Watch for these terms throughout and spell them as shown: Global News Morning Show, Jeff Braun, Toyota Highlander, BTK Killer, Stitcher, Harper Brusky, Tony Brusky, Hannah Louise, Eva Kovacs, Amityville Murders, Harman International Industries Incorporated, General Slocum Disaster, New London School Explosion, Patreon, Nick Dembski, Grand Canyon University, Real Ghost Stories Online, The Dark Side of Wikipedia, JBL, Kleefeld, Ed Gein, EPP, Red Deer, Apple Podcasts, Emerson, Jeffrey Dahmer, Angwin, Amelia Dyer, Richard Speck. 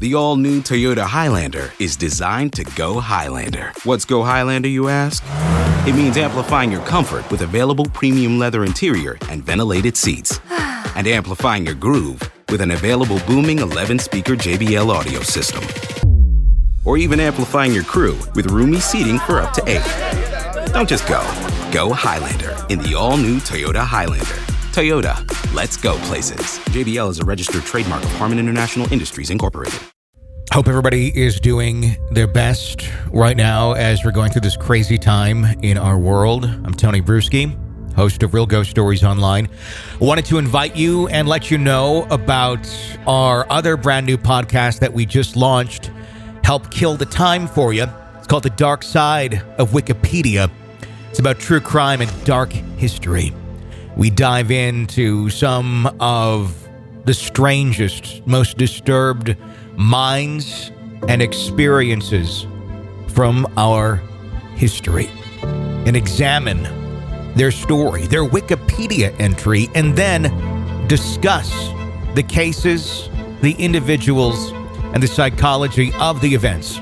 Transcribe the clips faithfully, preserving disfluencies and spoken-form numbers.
The all-new Toyota Highlander is designed to go Highlander. What's go Highlander, you ask? It means amplifying your comfort with available premium leather interior and ventilated seats. And amplifying your groove with an available booming eleven-speaker J B L audio system. Or even amplifying your crew with roomy seating for up to eight. Don't just go. Go Highlander in the all-new Toyota Highlander. Toyota. Let's go places. J B L is a registered trademark of Harman International Industries Incorporated. Hope everybody is doing their best right now as we're going through this crazy time in our world. I'm Tony Brusky, host of Real Ghost Stories Online. Wanted to invite you and let you know about our other brand new podcast that we just launched, help kill the time for you. It's called The Dark Side of Wikipedia. It's about true crime and dark history. We dive into some of the strangest, most disturbed minds and experiences from our history and examine their story, their Wikipedia entry, and then discuss the cases, the individuals, and the psychology of the events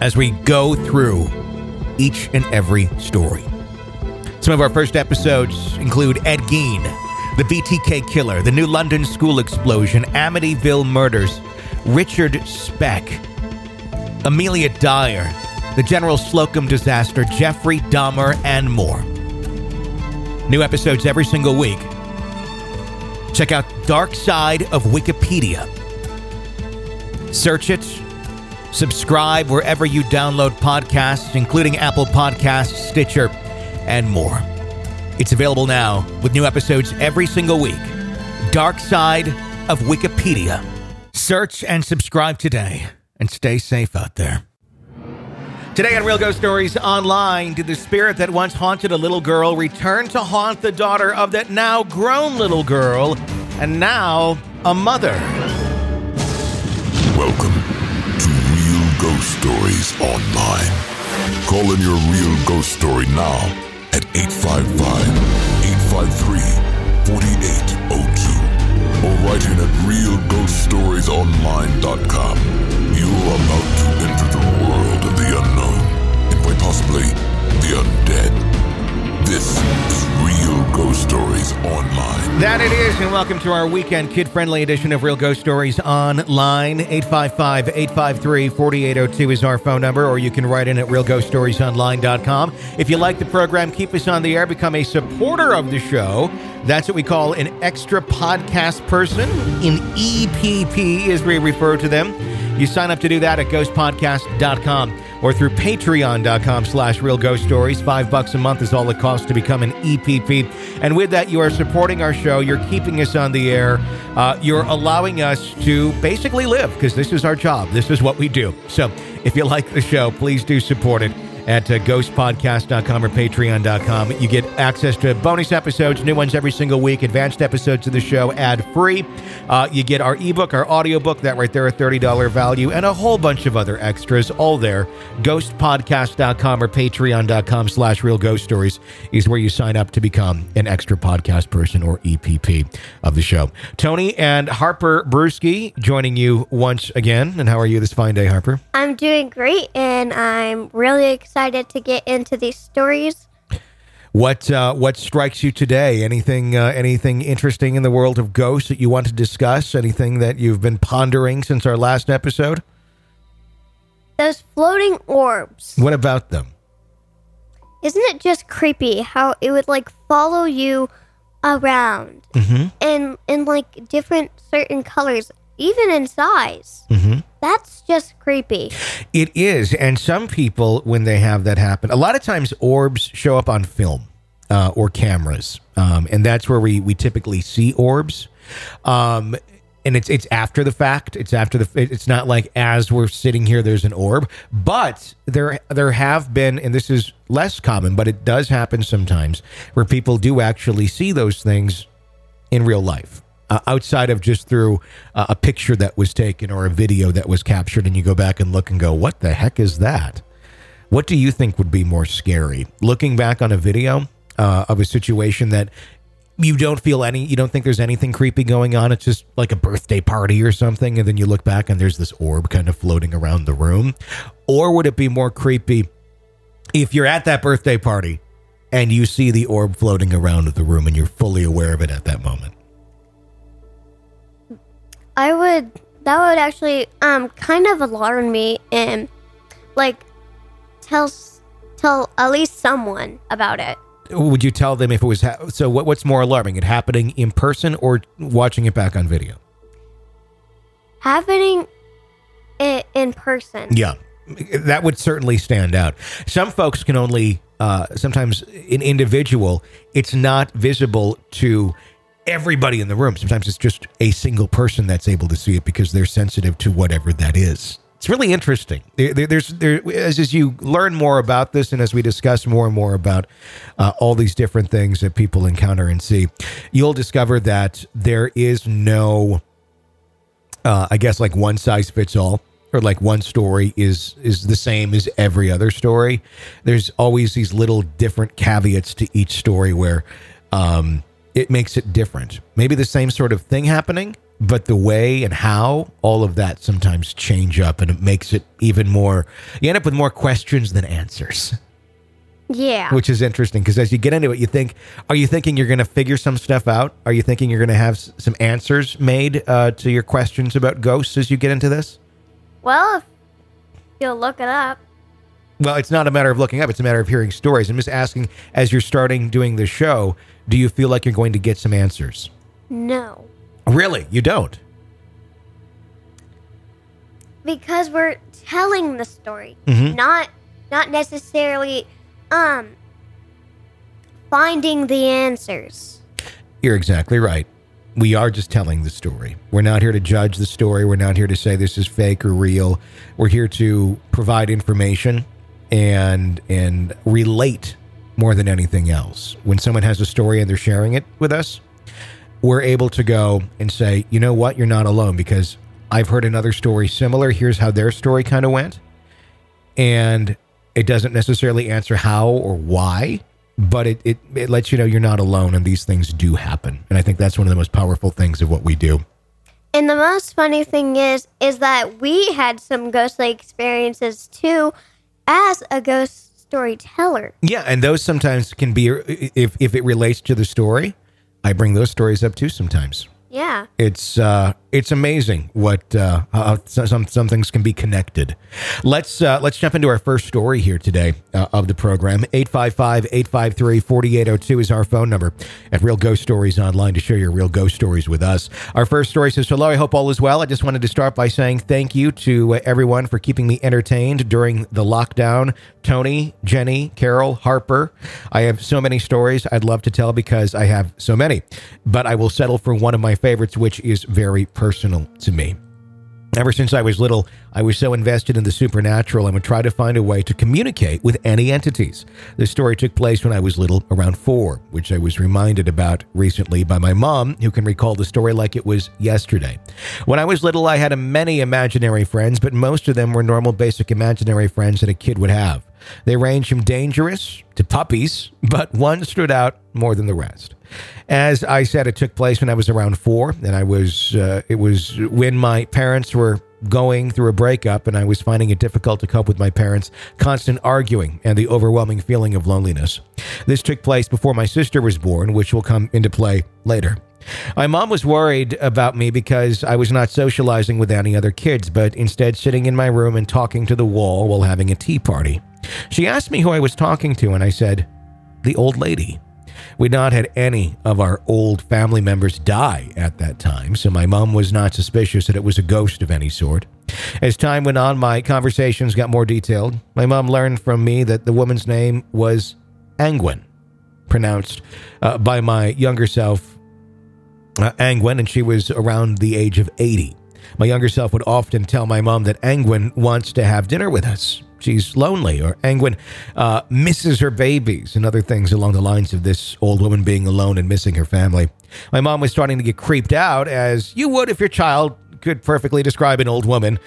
as we go through each and every story. Some of our first episodes include Ed Gein, the B T K Killer, the New London School Explosion, Amityville Murders, Richard Speck, Amelia Dyer, the General Slocum Disaster, Jeffrey Dahmer, and more. New episodes every single week. Check out Dark Side of Wikipedia. Search it. Subscribe wherever you download podcasts, including Apple Podcasts, Stitcher, and more. It's available now with new episodes every single week. Dark Side of Wikipedia. Search and subscribe today and stay safe out there. Today on Real Ghost Stories Online, did the spirit that once haunted a little girl return to haunt the daughter of that now grown little girl and now a mother? Welcome to Real Ghost Stories Online. Call in your real ghost story now at eight five five, eight five three, four eight zero two or write in at real ghost stories online dot com. You are about to enter the world of the unknown, and quite possibly the undead. This is Real Ghost Stories Online. That it is, and welcome to our weekend kid-friendly edition of Real Ghost Stories Online. eight five five, eight five three, four eight zero two is our phone number, or you can write in at real ghost stories online dot com. If you like the program, keep us on the air, become a supporter of the show. That's what we call an extra podcast person. An E P P is we refer to them. You sign up to do that at ghost podcast dot com or through patreon dot com slash real ghost stories. Five bucks a month is all it costs to become an E P P. And with that, you are supporting our show. You're keeping us on the air. Uh, you're allowing us to basically live, because this is our job. This is what we do. So if you like the show, please do support it at uh, ghost podcast dot com or patreon dot com. You get access to bonus episodes, new ones every single week, advanced episodes of the show ad-free. Uh, you get our ebook, our audiobook, that right there, a thirty dollars value, and a whole bunch of other extras, all there. ghost podcast dot com or patreon dot com slash real ghost stories is where you sign up to become an extra podcast person or E P P of the show. Tony and Harper Brusky joining you once again. And how are you this fine day, Harper? I'm doing great, and I'm really excited. Excited to get into these stories. What uh, what strikes you today? Anything uh, anything interesting in the world of ghosts that you want to discuss? Anything that you've been pondering since our last episode? Those floating orbs. What about them? Isn't it just creepy how it would like follow you around mm-hmm. and in like different certain colors, even in size? Mm-hmm. That's just creepy. It is. And some people, when they have that happen, a lot of times orbs show up on film uh, or cameras. Um, and that's where we, we typically see orbs. Um, and it's it's after the fact. It's after the. It's not like as we're sitting here, there's an orb. But there there have been, and this is less common, but it does happen sometimes, where people do actually see those things in real life. Uh, outside of just through uh, a picture that was taken or a video that was captured, and you go back and look and go, what the heck is that? What do you think would be more scary? Looking back on a video uh, of a situation that you don't feel any, you don't think there's anything creepy going on. It's just like a birthday party or something. And then you look back and there's this orb kind of floating around the room. Or would it be more creepy if you're at that birthday party and you see the orb floating around the room and you're fully aware of it at that moment? I would, that would actually um kind of alarm me and like tell, tell at least someone about it. Would you tell them if it was, ha- so what, what's more alarming? It happening in person or watching it back on video? Happening it in person. Yeah, that would certainly stand out. Some folks can only, uh, sometimes an individual, it's not visible to everybody in the room. Sometimes it's just a single person that's able to see it because they're sensitive to whatever that is. It's really interesting. There, there, there's there, as, as you learn more about this and as we discuss more and more about uh, all these different things that people encounter and see, you'll discover that there is no, uh, I guess, like one size fits all or like one story is is the same as every other story. There's always these little different caveats to each story where um, it makes it different. Maybe the same sort of thing happening, but the way and how, all of that sometimes change up, and it makes it even more, you end up with more questions than answers. Yeah. Which is interesting, because as you get into it, you think, are you thinking you're going to figure some stuff out? Are you thinking you're going to have some answers made uh, to your questions about ghosts as you get into this? Well, if you'll look it up. Well, it's not a matter of looking up. It's a matter of hearing stories. I'm just asking, as you're starting doing the show, do you feel like you're going to get some answers? No. Really? You don't? Because we're telling the story, mm-hmm. not not necessarily um, finding the answers. You're exactly right. We are just telling the story. We're not here to judge the story. We're not here to say this is fake or real. We're here to provide information and and relate more than anything else. When someone has a story and they're sharing it with us, we're able to go and say, you know what, you're not alone because I've heard another story similar. Here's how their story kind of went. And it doesn't necessarily answer how or why, but it, it, it lets you know you're not alone and these things do happen. And I think that's one of the most powerful things of what we do. And the most funny thing is, is that we had some ghostly experiences too as a ghost storyteller. Yeah, and those sometimes can be, if if it relates to the story, I bring those stories up too sometimes. Yeah, it's uh, it's amazing what uh, how some some things can be connected. Let's uh, let's jump into our first story here today uh, of the program. eight five five, eight five three, four eight zero two is our phone number at Real Ghost Stories Online to share your real ghost stories with us. Our first story says, hello, I hope all is well. I just wanted to start by saying thank you to uh, everyone for keeping me entertained during the lockdown. Tony, Jenny, Carol, Harper. I have so many stories I'd love to tell because I have so many, but I will settle for one of my favorites, which is very personal to me. Ever since I was little, I was so invested in the supernatural and would try to find a way to communicate with any entities. This story took place when I was little, around four, which I was reminded about recently by my mom, who can recall the story like it was yesterday. When I was little, I had many imaginary friends, but most of them were normal, basic imaginary friends that a kid would have. They ranged from dangerous to puppies, but one stood out more than the rest. As I said, it took place when I was around four, and I was uh, it was when my parents were going through a breakup, and I was finding it difficult to cope with my parents' constant arguing and the overwhelming feeling of loneliness. This took place before my sister was born, which will come into play later. My mom was worried about me because I was not socializing with any other kids, but instead sitting in my room and talking to the wall while having a tea party. She asked me who I was talking to, and I said, the old lady. We'd not had any of our old family members die at that time, so my mom was not suspicious that it was a ghost of any sort. As time went on, my conversations got more detailed. My mom learned from me that the woman's name was Angwin, pronounced uh, by my younger self, Uh, Angwin, and she was around the age of eighty. My younger self would often tell my mom that Angwin wants to have dinner with us. She's lonely, or Angwin uh, misses her babies, and other things along the lines of this old woman being alone and missing her family. My mom was starting to get creeped out, as you would if your child could perfectly describe an old woman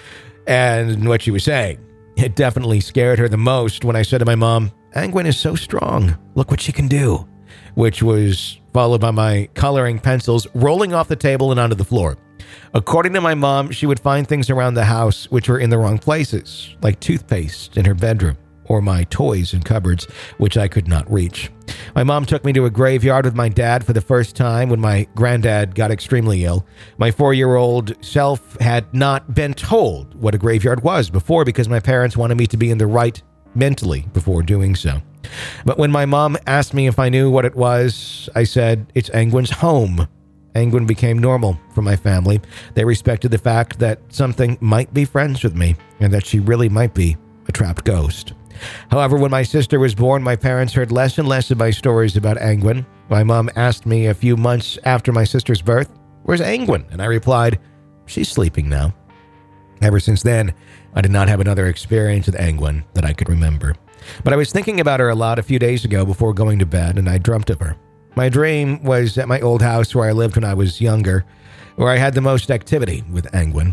and what she was saying. It definitely scared her the most when I said to my mom, Angwin is so strong. Look what she can do. which was followed by my coloring pencils rolling off the table and onto the floor. According to my mom, she would find things around the house which were in the wrong places, like toothpaste in her bedroom or my toys in cupboards, which I could not reach. My mom took me to a graveyard with my dad for the first time when my granddad got extremely ill. My four-year-old self had not been told what a graveyard was before because my parents wanted me to be in the right mentally before doing so. But when my mom asked me if I knew what it was, I said, "It's Angwin's home." Angwin became normal for my family. They respected the fact that something might be friends with me and that she really might be a trapped ghost. However, when my sister was born, my parents heard less and less of my stories about Angwin. My mom asked me a few months after my sister's birth, "Where's Angwin?" And I replied, "She's sleeping now." Ever since then, I did not have another experience with Angwin that I could remember. But I was thinking about her a lot a few days ago before going to bed, and I dreamt of her. My dream was at my old house where I lived when I was younger, where I had the most activity with Angwin.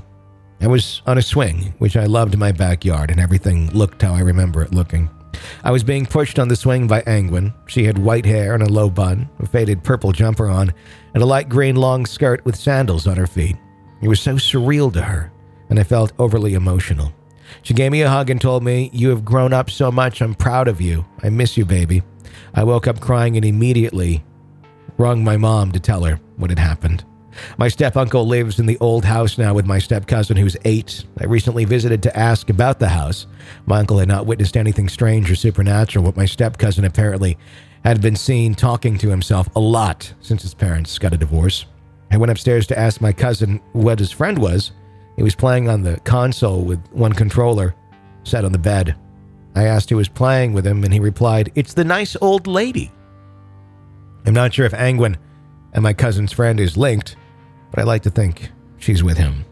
I was on a swing, which I loved in my backyard, and everything looked how I remember it looking. I was being pushed on the swing by Angwin. She had white hair and a low bun, a faded purple jumper on, and a light green long skirt with sandals on her feet. It was so surreal to her, and I felt overly emotional. She gave me a hug and told me, "You have grown up so much. I'm proud of you. I miss you, baby." I woke up crying and immediately rung my mom to tell her what had happened. My step-uncle lives in the old house now with my step-cousin who's eight. I recently visited to ask about the house. My uncle had not witnessed anything strange or supernatural, but my step-cousin apparently had been seen talking to himself a lot since his parents got a divorce. I went upstairs to ask my cousin what his friend was. He was playing on the console with one controller, sat on the bed. I asked who was playing with him, and he replied, "It's the nice old lady." I'm not sure if Angwin and my cousin's friend is linked, but I like to think she's with him.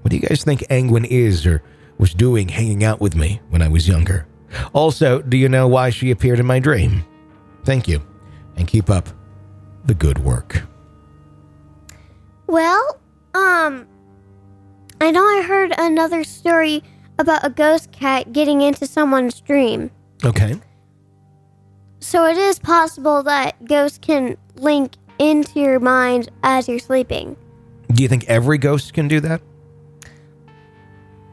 What do you guys think Angwin is or was doing hanging out with me when I was younger? Also, do you know why she appeared in my dream? Thank you, and keep up the good work. Well, um, I know I heard another story about a ghost cat getting into someone's dream. Okay. So it is possible that ghosts can link into your mind as you're sleeping. Do you think every ghost can do that?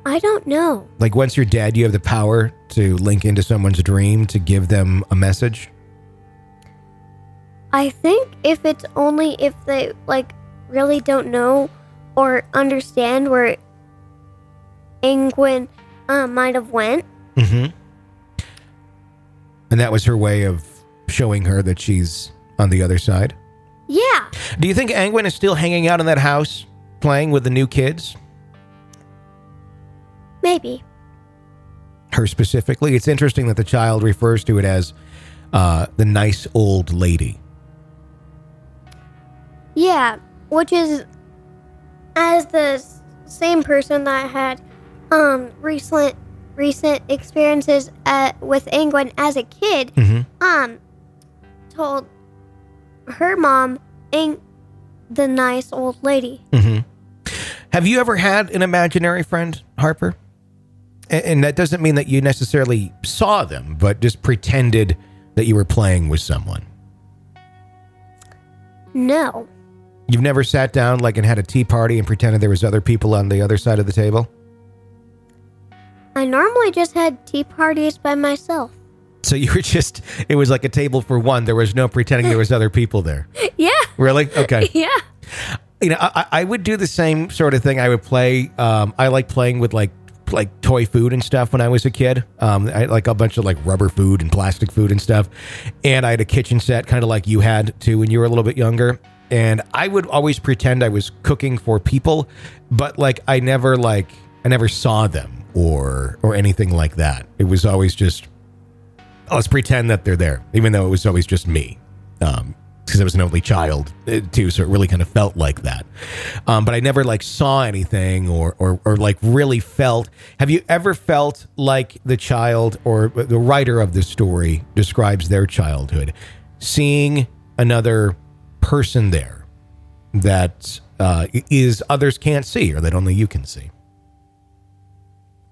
I don't know. Like once you're dead, you have the power to link into someone's dream to give them a message? I think if it's only if they like really don't know or understand where Angwin uh, might have went. Mm-hmm. And that was her way of showing her that she's on the other side? Yeah. Do you think Angwin is still hanging out in that house, playing with the new kids? Maybe. Her specifically? It's interesting that the child refers to it as uh, the nice old lady. Yeah, which is as the same person that had um, recent... recent experiences uh, with Angwin as a kid, mm-hmm. um, told her mom, Ang- the nice old lady. Mm-hmm. Have you ever had an imaginary friend, Harper? And, and that doesn't mean that you necessarily saw them, but just pretended that you were playing with someone. No. You've never sat down like and had a tea party and pretended there was other people on the other side of the table? I normally just had tea parties by myself. So you were just, it was like a table for one. There was no pretending there was other people there. Yeah. Really? Okay. Yeah. You know, I, I would do the same sort of thing. I would play, um, I like playing with like, like toy food and stuff when I was a kid. Um, I like a bunch of like rubber food and plastic food and stuff. And I had a kitchen set kind of like you had too when you were a little bit younger. And I would always pretend I was cooking for people, but like I never like, I never saw them. Or or anything like that. It was always just, oh, let's pretend that they're there, even though it was always just me. Um, because I was an only child, too, so it really kind of felt like that. Um, but I never, like, saw anything or, or, or like, really felt. Have you ever felt like the child or the writer of the story describes their childhood, seeing another person there that uh, is others can't see or that only you can see?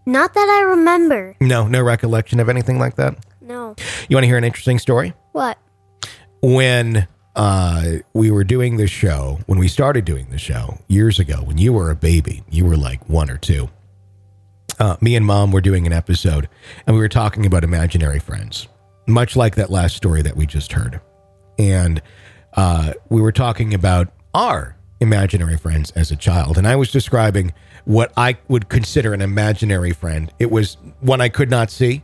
Not that I remember. No, no recollection of anything like that? No. You want to hear an interesting story? What? when uh, we were doing the show, when we started doing the show years ago, when you were a baby, you were like one or two, uh, me and Mom were doing an episode and we were talking about imaginary friends, much like that last story that we just heard. And uh, we were talking about our imaginary friends as a child. And I was describing what I would consider an imaginary friend. It was one I could not see.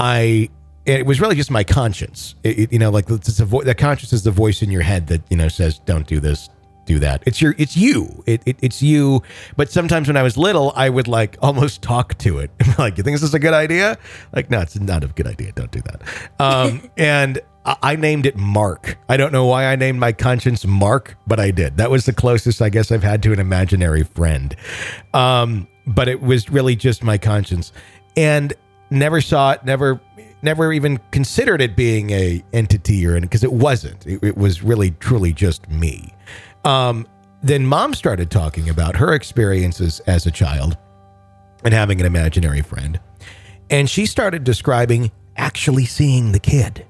I, it was really just my conscience. It, it, you know, like it's a vo- the conscience is the voice in your head that, you know, says, don't do this, do that. It's your, it's you, it, it it's you. But sometimes when I was little, I would like almost talk to it. Like, you think this is a good idea? Like, no, it's not a good idea. Don't do that. Um, and I named it Mark. I don't know why I named my conscience Mark, but I did. That was the closest I guess I've had to an imaginary friend. Um, but it was really just my conscience, and never saw it, never, never even considered it being a entity or anything, because it wasn't. It, it was really, truly just me. Um, then Mom started talking about her experiences as a child and having an imaginary friend. And she started describing actually seeing the kid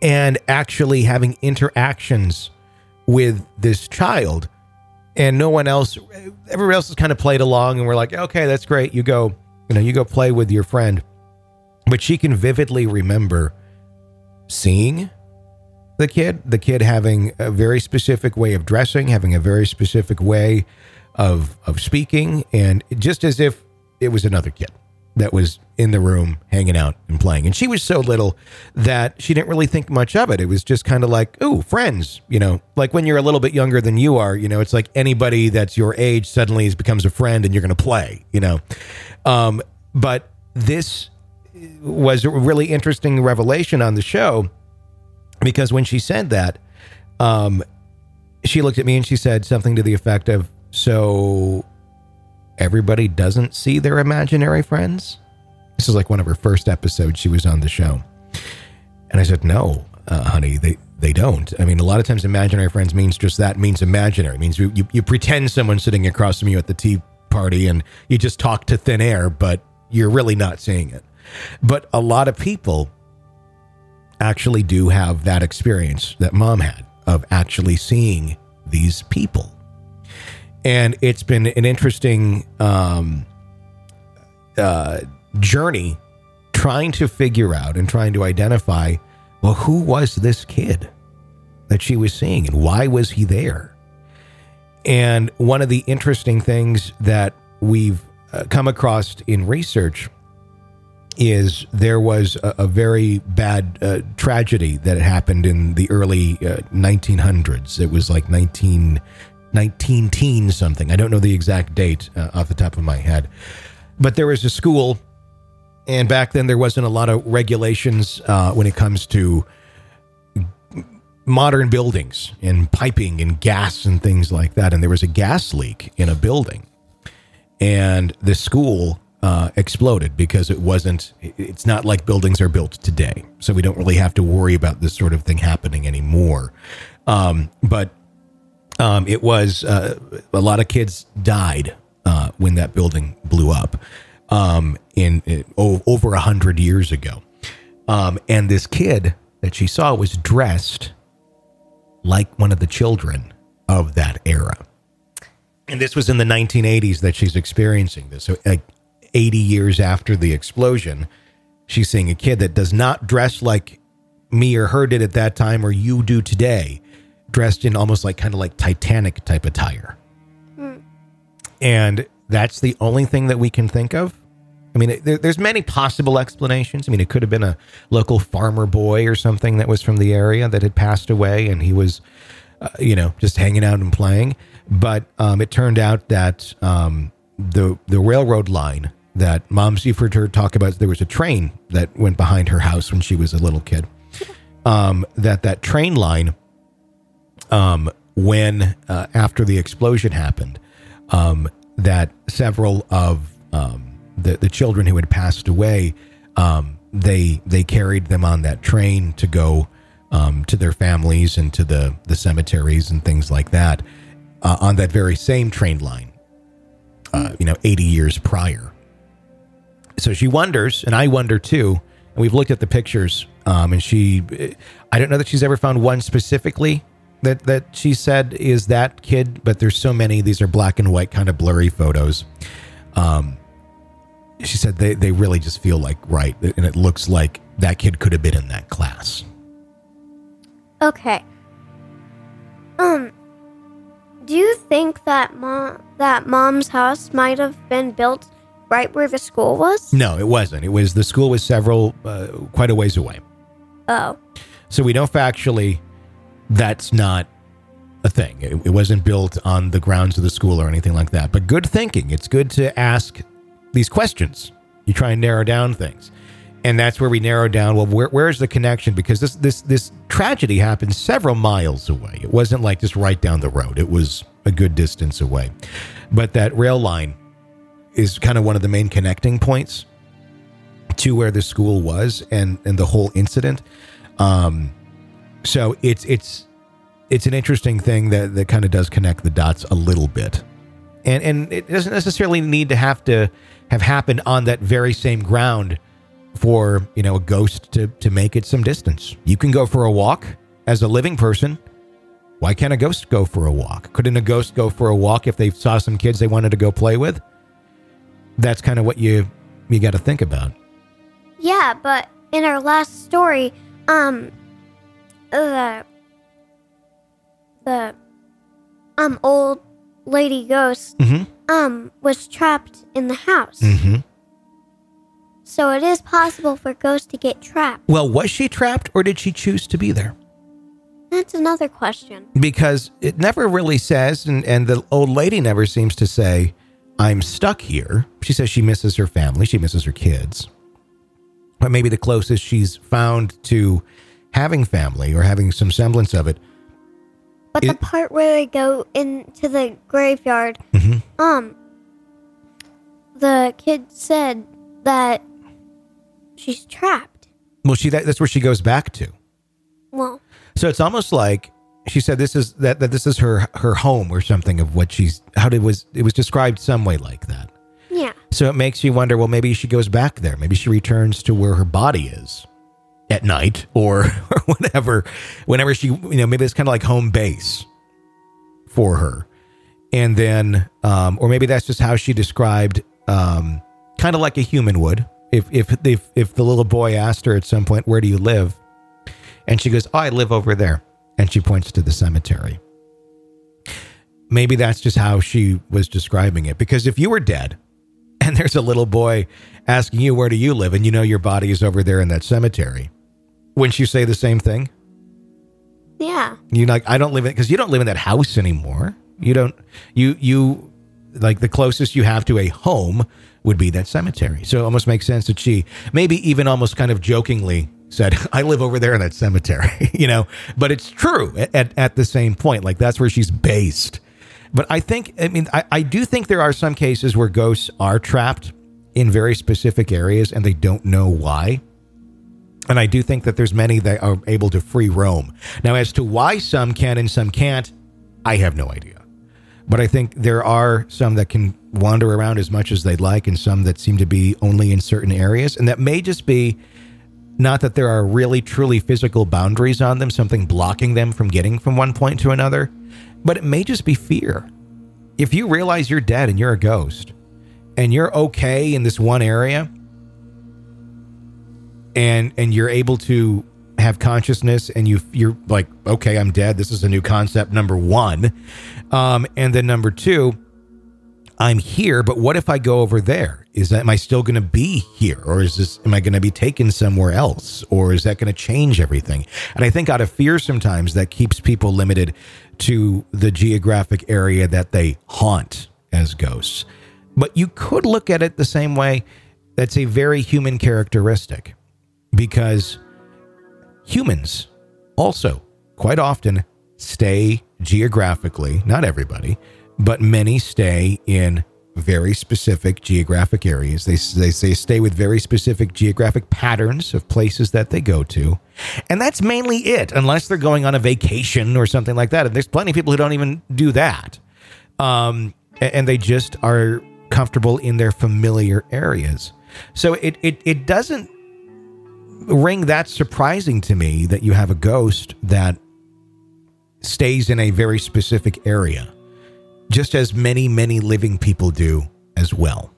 and actually having interactions with this child, and no one else, everybody else has kind of played along and we're like, okay, that's great. You go, you know, you go play with your friend, but she can vividly remember seeing the kid, the kid having a very specific way of dressing, having a very specific way of, of speaking. And just as if it was another kid that was in the room hanging out and playing. And she was so little that she didn't really think much of it. It was just kind of like, ooh, friends, you know, like when you're a little bit younger than you are, you know, it's like anybody that's your age suddenly becomes a friend and you're going to play, you know. Um, but this was a really interesting revelation on the show, because when she said that, um, she looked at me and she said something to the effect of, so everybody doesn't see their imaginary friends? This is like one of her first episodes she was on the show. And I said, no, uh, honey, they, they don't. I mean, a lot of times imaginary friends means just that, means imaginary. It means you, you, you pretend someone's sitting across from you at the tea party and you just talk to thin air, but you're really not seeing it. But a lot of people actually do have that experience that Mom had of actually seeing these people. And it's been an interesting um, uh, journey trying to figure out and trying to identify, well, who was this kid that she was seeing and why was he there? And one of the interesting things that we've uh, come across in research is there was a, a very bad uh, tragedy that happened in the early uh, nineteen hundreds. It was like nineteen nineteen teen something. I don't know the exact date uh, off the top of my head, but there was a school, and back then there wasn't a lot of regulations uh, when it comes to modern buildings and piping and gas and things like that. And there was a gas leak in a building, and the school uh, exploded because it wasn't, it's not like buildings are built today. So we don't really have to worry about this sort of thing happening anymore. Um, but Um, it was, uh, a lot of kids died, uh, when that building blew up, um, in, in oh, over a hundred years ago. Um, and this kid that she saw was dressed like one of the children of that era. And this was in the nineteen eighties that she's experiencing this. So like eighty years after the explosion, she's seeing a kid that does not dress like me or her did at that time, or you do today, dressed in almost like kind of like Titanic type attire. Mm. And that's the only thing that we can think of. I mean, there, there's many possible explanations. I mean, it could have been a local farmer boy or something that was from the area that had passed away, and he was, uh, you know, just hanging out and playing. But um, it turned out that um, the the railroad line that Mom's, you've heard her talk about, there was a train that went behind her house when she was a little kid, um, that that train line, Um, when, uh, after the explosion happened, um, that several of, um, the, the children who had passed away, um, they, they carried them on that train to go, um, to their families and to the, the cemeteries and things like that, uh, on that very same train line, uh, you know, eighty years prior. So she wonders, and I wonder too, and we've looked at the pictures, Um, and she, I don't know that she's ever found one specifically that, that she said is that kid, but there's so many. These are black and white, kind of blurry photos. Um, she said they, they really just feel like right. And it looks like that kid could have been in that class. Okay. Um, do you think that mom, that mom's house might have been built right where the school was? No, it wasn't. It was, the school was several, uh, quite a ways away. Oh. So we know factually that's not a thing. It, it wasn't built on the grounds of the school or anything like that. But good thinking. It's good to ask these questions. You try and narrow down things. And that's where we narrow down, well, where, where's the connection? Because this, this, this tragedy happened several miles away. It wasn't like just right down the road. It was a good distance away. But that rail line is kind of one of the main connecting points to where the school was and, and the whole incident. Um, so it's, it's, it's an interesting thing that, that kind of does connect the dots a little bit. And, and it doesn't necessarily need to have to have happened on that very same ground for, you know, a ghost to, to make it some distance. You can go for a walk as a living person. Why can't a ghost go for a walk? Couldn't a ghost go for a walk if they saw some kids they wanted to go play with? That's kind of what you you got to think about. Yeah, but in our last story, um, the the um old lady ghost mm-hmm. um was trapped in the house. Mm-hmm. So it is possible for ghosts to get trapped. Well, was she trapped or did she choose to be there? That's another question. Because it never really says, and, and the old lady never seems to say, I'm stuck here. She says she misses her family. She misses her kids. But maybe the closest she's found to having family or having some semblance of it. But it, the part where they go into the graveyard, mm-hmm. um, the kid said that she's trapped. Well, she that, that's where she goes back to. Well. So it's almost like she said this is that, that this is her her home or something of what she's how did was it was described some way like that. Yeah. So it makes you wonder, well, maybe she goes back there. Maybe she returns to where her body is at night or, or whatever. Whenever she, you know, maybe it's kind of like home base for her. And then um, or maybe that's just how she described um, kind of like a human would. If, if if if the little boy asked her at some point, where do you live? And she goes, oh, I live over there. And she points to the cemetery. Maybe that's just how she was describing it. Because if you were dead and there's a little boy asking you, where do you live? And you know your body is over there in that cemetery. Wouldn't you say the same thing? Yeah. You're like, I don't live in it because you don't live in that house anymore. You don't, you, you, like the closest you have to a home would be that cemetery. So it almost makes sense that she maybe even almost kind of jokingly said, I live over there in that cemetery, you know, but it's true at, at, at the same point, like that's where she's based. But I think, I mean, I, I do think there are some cases where ghosts are trapped in very specific areas and they don't know why. And I do think that there's many that are able to free roam. Now, as to why some can and some can't, I have no idea. But I think there are some that can wander around as much as they'd like and some that seem to be only in certain areas. And that may just be not that there are really truly physical boundaries on them, something blocking them from getting from one point to another, but it may just be fear. If you realize you're dead and you're a ghost and you're okay in this one area and and you're able to have consciousness and you, you're like, okay, I'm dead. This is a new concept, number one. Um, and then number two, I'm here, but what if I go over there? Is that, am I still going to be here? Or is this, am I going to be taken somewhere else? Or is that going to change everything? And I think out of fear sometimes that keeps people limited to the geographic area that they haunt as ghosts. But you could look at it the same way. That's a very human characteristic because humans also quite often stay geographically, not everybody, but many stay in very specific geographic areas. They, they, they stay with very specific geographic patterns of places that they go to. And that's mainly it, unless they're going on a vacation or something like that. And there's plenty of people who don't even do that. Um, and they just are comfortable in their familiar areas. So it, it, it doesn't Ring, that's surprising to me that you have a ghost that stays in a very specific area, just as many, many living people do as well.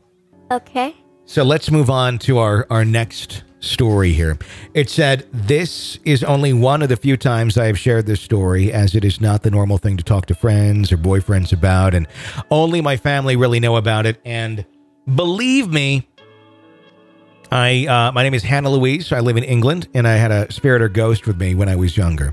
Okay. So let's move on to our, our next story here. It said, this is only one of the few times I have shared this story, as it is not the normal thing to talk to friends or boyfriends about, and only my family really know about it. And believe me, I uh, my name is Hannah Louise. So I live in England, and I had a spirit or ghost with me when I was younger.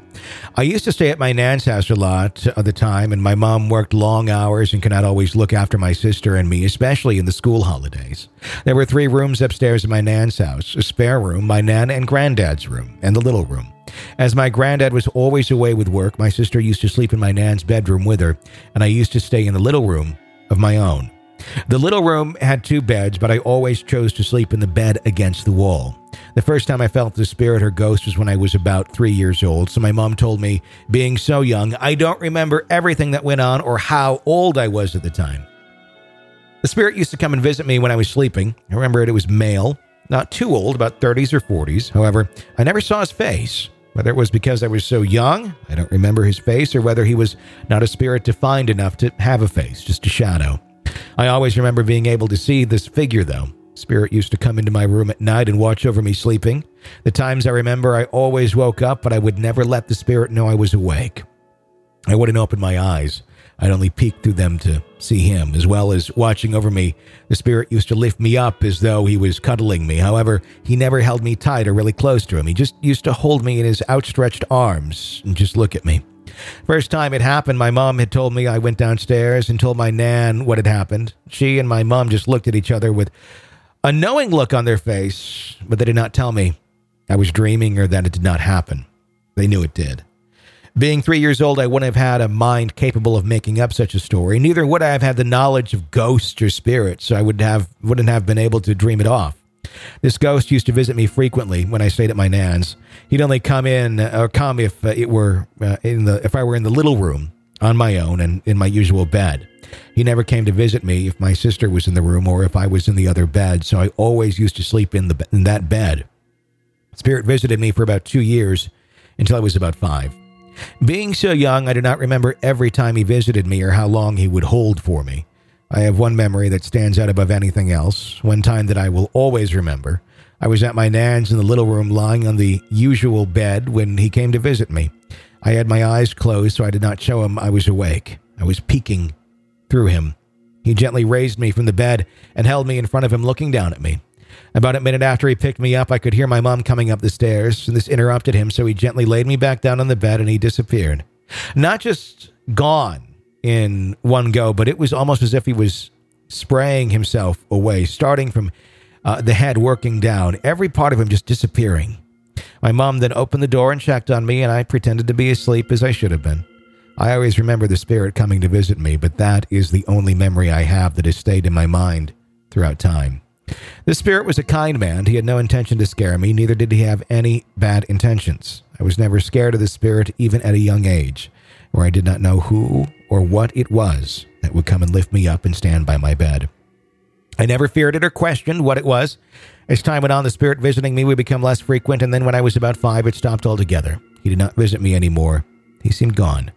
I used to stay at my nan's house a lot at the time, and my mom worked long hours and could not always look after my sister and me, especially in the school holidays. There were three rooms upstairs in my nan's house: a spare room, my nan and granddad's room, and the little room. As my granddad was always away with work, my sister used to sleep in my nan's bedroom with her, and I used to stay in the little room of my own. The little room had two beds, but I always chose to sleep in the bed against the wall. The first time I felt the spirit or ghost was when I was about three years old, so my mom told me, being so young, I don't remember everything that went on or how old I was at the time. The spirit used to come and visit me when I was sleeping. I remember it, it was male, not too old, about thirties or forties. However, I never saw his face. Whether it was because I was so young, I don't remember his face, or whether he was not a spirit defined enough to have a face, just a shadow. I always remember being able to see this figure, though. Spirit used to come into my room at night and watch over me sleeping. The times I remember, I always woke up, but I would never let the spirit know I was awake. I wouldn't open my eyes. I'd only peek through them to see him. As well as watching over me, the spirit used to lift me up as though he was cuddling me. However, he never held me tight or really close to him. He just used to hold me in his outstretched arms and just look at me. First time it happened, my mom had told me I went downstairs and told my nan what had happened. She and my mom just looked at each other with a knowing look on their face, but they did not tell me I was dreaming or that it did not happen. They knew it did. Being three years old, I wouldn't have had a mind capable of making up such a story. Neither would I have had the knowledge of ghosts or spirits, so I would have, wouldn't have been able to dream it off. This ghost used to visit me frequently when I stayed at my nan's. He'd only come in or come if it were uh, in the if I were in the little room on my own and in my usual bed. He never came to visit me if my sister was in the room or if I was in the other bed, so I always used to sleep in the in that bed. Spirit visited me for about two years until I was about five. Being so young, I do not remember every time he visited me or how long he would hold for me. I have one memory that stands out above anything else, one time that I will always remember. I was at my nan's in the little room lying on the usual bed when he came to visit me. I had my eyes closed, so I did not show him I was awake. I was peeking through him. He gently raised me from the bed and held me in front of him, looking down at me. About a minute after he picked me up, I could hear my mom coming up the stairs, and this interrupted him, so he gently laid me back down on the bed and he disappeared. Not just gone in one go, but it was almost as if he was spraying himself away, starting from uh, the head, working down, every part of him just disappearing. My mom then opened the door and checked on me, and I pretended to be asleep, as I should have been. I always remember the spirit coming to visit me, but that is the only memory I have that has stayed in my mind throughout time. The spirit was a kind man. He had no intention to scare me, neither did he have any bad intentions. I was never scared of the spirit, even at a young age, where I did not know who or what it was that would come and lift me up and stand by my bed. I never feared it or questioned what it was. As time went on, the spirit visiting me would become less frequent, and then when I was about five, it stopped altogether. He did not visit me anymore. He seemed gone.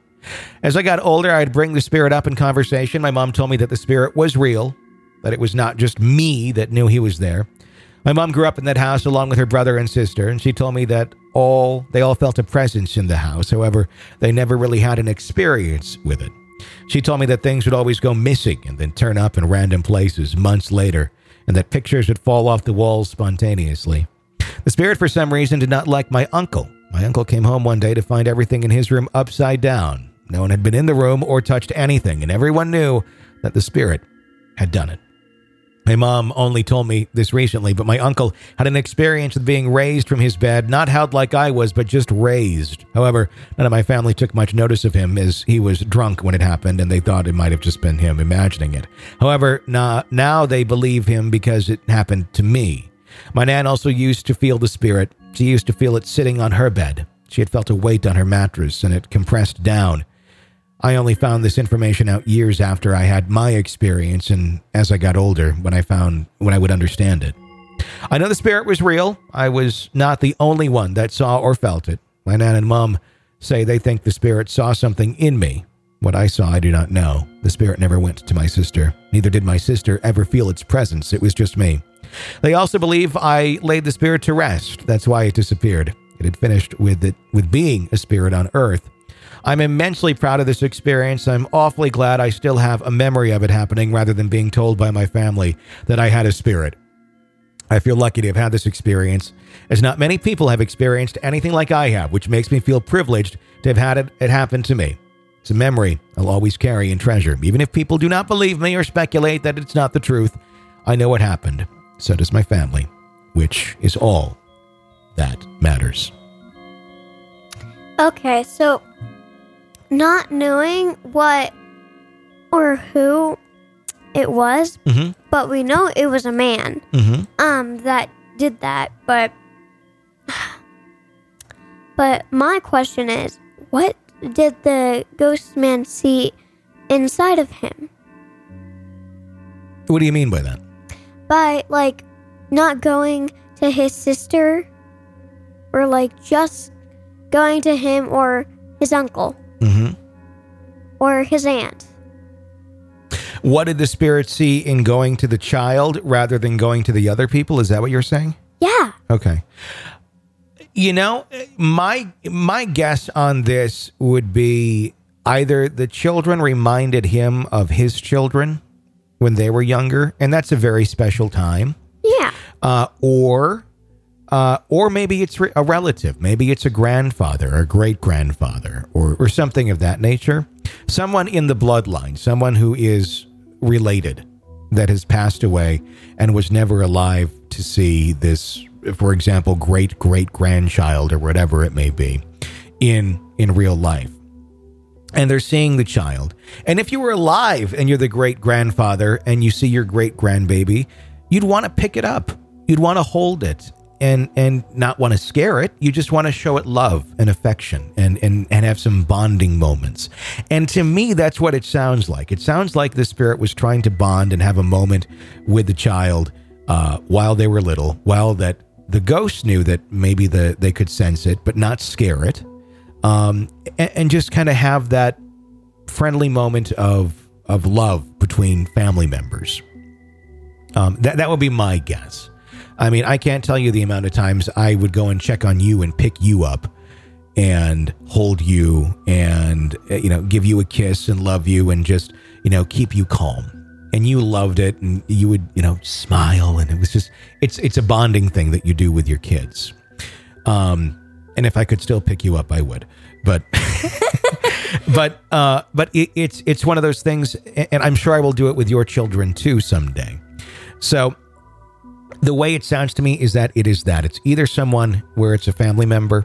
As I got older, I'd bring the spirit up in conversation. My mom told me that the spirit was real, that it was not just me that knew he was there. My mom grew up in that house along with her brother and sister, and she told me that all they all felt a presence in the house. However, they never really had an experience with it. She told me that things would always go missing and then turn up in random places months later, and that pictures would fall off the walls spontaneously. The spirit, for some reason, did not like my uncle. My uncle came home one day to find everything in his room upside down. No one had been in the room or touched anything, and everyone knew that the spirit had done it. My mom only told me this recently, but my uncle had an experience with being raised from his bed, not held like I was, but just raised. However, none of my family took much notice of him, as he was drunk when it happened, and they thought it might have just been him imagining it. However, now, now they believe him because it happened to me. My nan also used to feel the spirit. She used to feel it sitting on her bed. She had felt a weight on her mattress, and it compressed down. I only found this information out years after I had my experience and as I got older when I found when I would understand it. I know the spirit was real. I was not the only one that saw or felt it. My nan and mom say they think the spirit saw something in me. What I saw, I do not know. The spirit never went to my sister. Neither did my sister ever feel its presence. It was just me. They also believe I laid the spirit to rest. That's why it disappeared. It had finished with it, with being a spirit on Earth. I'm immensely proud of this experience. I'm awfully glad I still have a memory of it happening rather than being told by my family that I had a spirit. I feel lucky to have had this experience, as not many people have experienced anything like I have, which makes me feel privileged to have had it, it happen to me. It's a memory I'll always carry and treasure. Even if people do not believe me or speculate that it's not the truth, I know what happened. So does my family, which is all that matters. Okay, so not knowing what or who it was, mm-hmm. but we know it was a man mm-hmm. um, that did that. But but my question is, what did the ghost man see inside of him? What do you mean by that? By, like, not going to his sister or, like, just going to him or his uncle mm-hmm. or his aunt. What did the spirit see in going to the child rather than going to the other people? Is that what you're saying? Yeah. Okay. You know, my my guess on this would be either the children reminded him of his children when they were younger, and that's a very special time. Yeah. Uh, or uh, or maybe it's re- a relative. Maybe it's a grandfather or great-grandfather or, or something of that nature. Someone in the bloodline, someone who is related that has passed away and was never alive to see this, for example, great-great-grandchild or whatever it may be in in real life. And they're seeing the child. And if you were alive and you're the great-grandfather and you see your great-grandbaby, you'd want to pick it up. You'd want to hold it and and not want to scare it. You just want to show it love and affection and, and, and have some bonding moments. And to me, that's what it sounds like. It sounds like the spirit was trying to bond and have a moment with the child uh, while they were little, while that the ghost knew that maybe the they could sense it but not scare it. Um, and, and just kind of have that friendly moment of of love between family members. Um, that that would be my guess. I mean, I can't tell you the amount of times I would go and check on you and pick you up and hold you and, you know, give you a kiss and love you and just, you know, keep you calm. And you loved it and you would, you know, smile. And it was just, it's, it's a bonding thing that you do with your kids. Um, And if I could still pick you up, I would. But but uh, but it, it's it's one of those things, and I'm sure I will do it with your children too someday. So the way it sounds to me is that it is that. It's either someone where it's a family member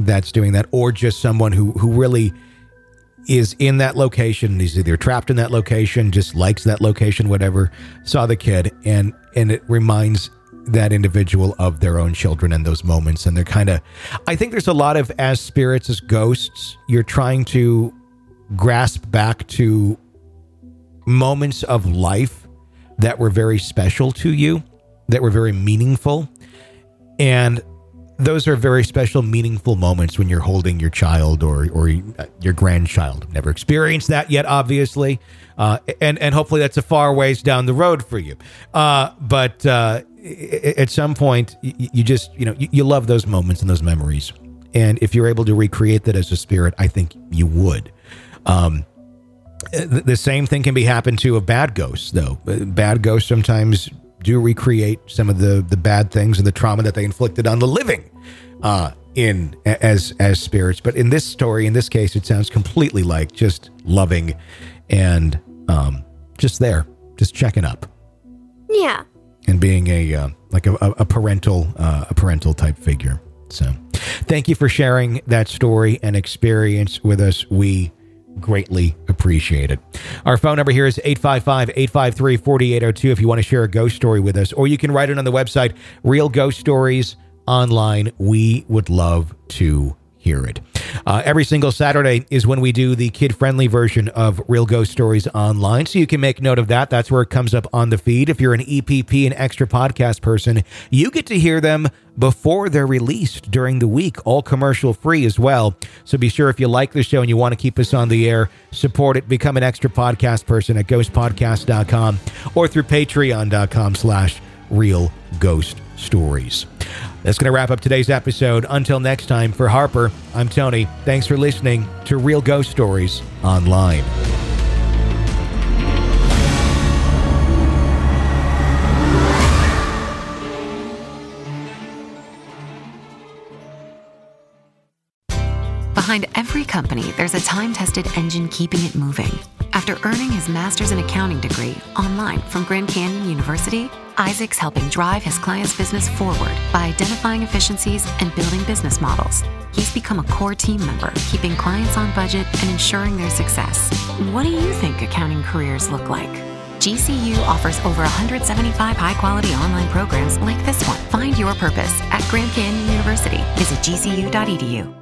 that's doing that, or just someone who, who really is in that location, is either trapped in that location, just likes that location, whatever, saw the kid, and, and it reminds that individual of their own children and those moments. And they're kind of, I think there's a lot of, as spirits, as ghosts, you're trying to grasp back to moments of life that were very special to you, that were very meaningful. And those are very special, meaningful moments when you're holding your child or or your grandchild. I've never experienced that yet, obviously. Uh, and, and hopefully that's a far ways down the road for you. Uh, but, uh, at some point, you just, you know, you love those moments and those memories. And if you're able to recreate that as a spirit, I think you would. Um, the same thing can be happened to a bad ghost, though. Bad ghosts sometimes do recreate some of the, the bad things and the trauma that they inflicted on the living uh, in as as spirits. But in this story, in this case, it sounds completely like just loving and um, just there, just checking up. Yeah. And being a uh, like a, a parental uh, a parental type figure. So thank you for sharing that story and experience with us. We greatly appreciate it. Our phone number here is eight five five, eight five three, four eight zero two if you want to share a ghost story with us, or you can write it on the website, Real Ghost Stories Online. We would love to hear it. Uh, every single Saturday is when we do the kid-friendly version of Real Ghost Stories Online, so you can make note of that. That's where it comes up on the feed. If you're an E P P, an extra podcast person, you get to hear them before they're released during the week, all commercial free as well. So be sure, if you like the show and you want to keep us on the air, support it. Become an extra podcast person at ghost podcast dot com or through patreon dot com slash real ghost stories. That's going to wrap up today's episode. Until next time, for Harper, I'm Tony. Thanks for listening to Real Ghost Stories Online. Behind every company, there's a time-tested engine keeping it moving. After earning his master's in accounting degree online from Grand Canyon University, Isaac's helping drive his client's business forward by identifying efficiencies and building business models. He's become a core team member, keeping clients on budget and ensuring their success. What do you think accounting careers look like? G C U offers over one hundred seventy-five high-quality online programs like this one. Find your purpose at Grand Canyon University. Visit G C U dot e d u.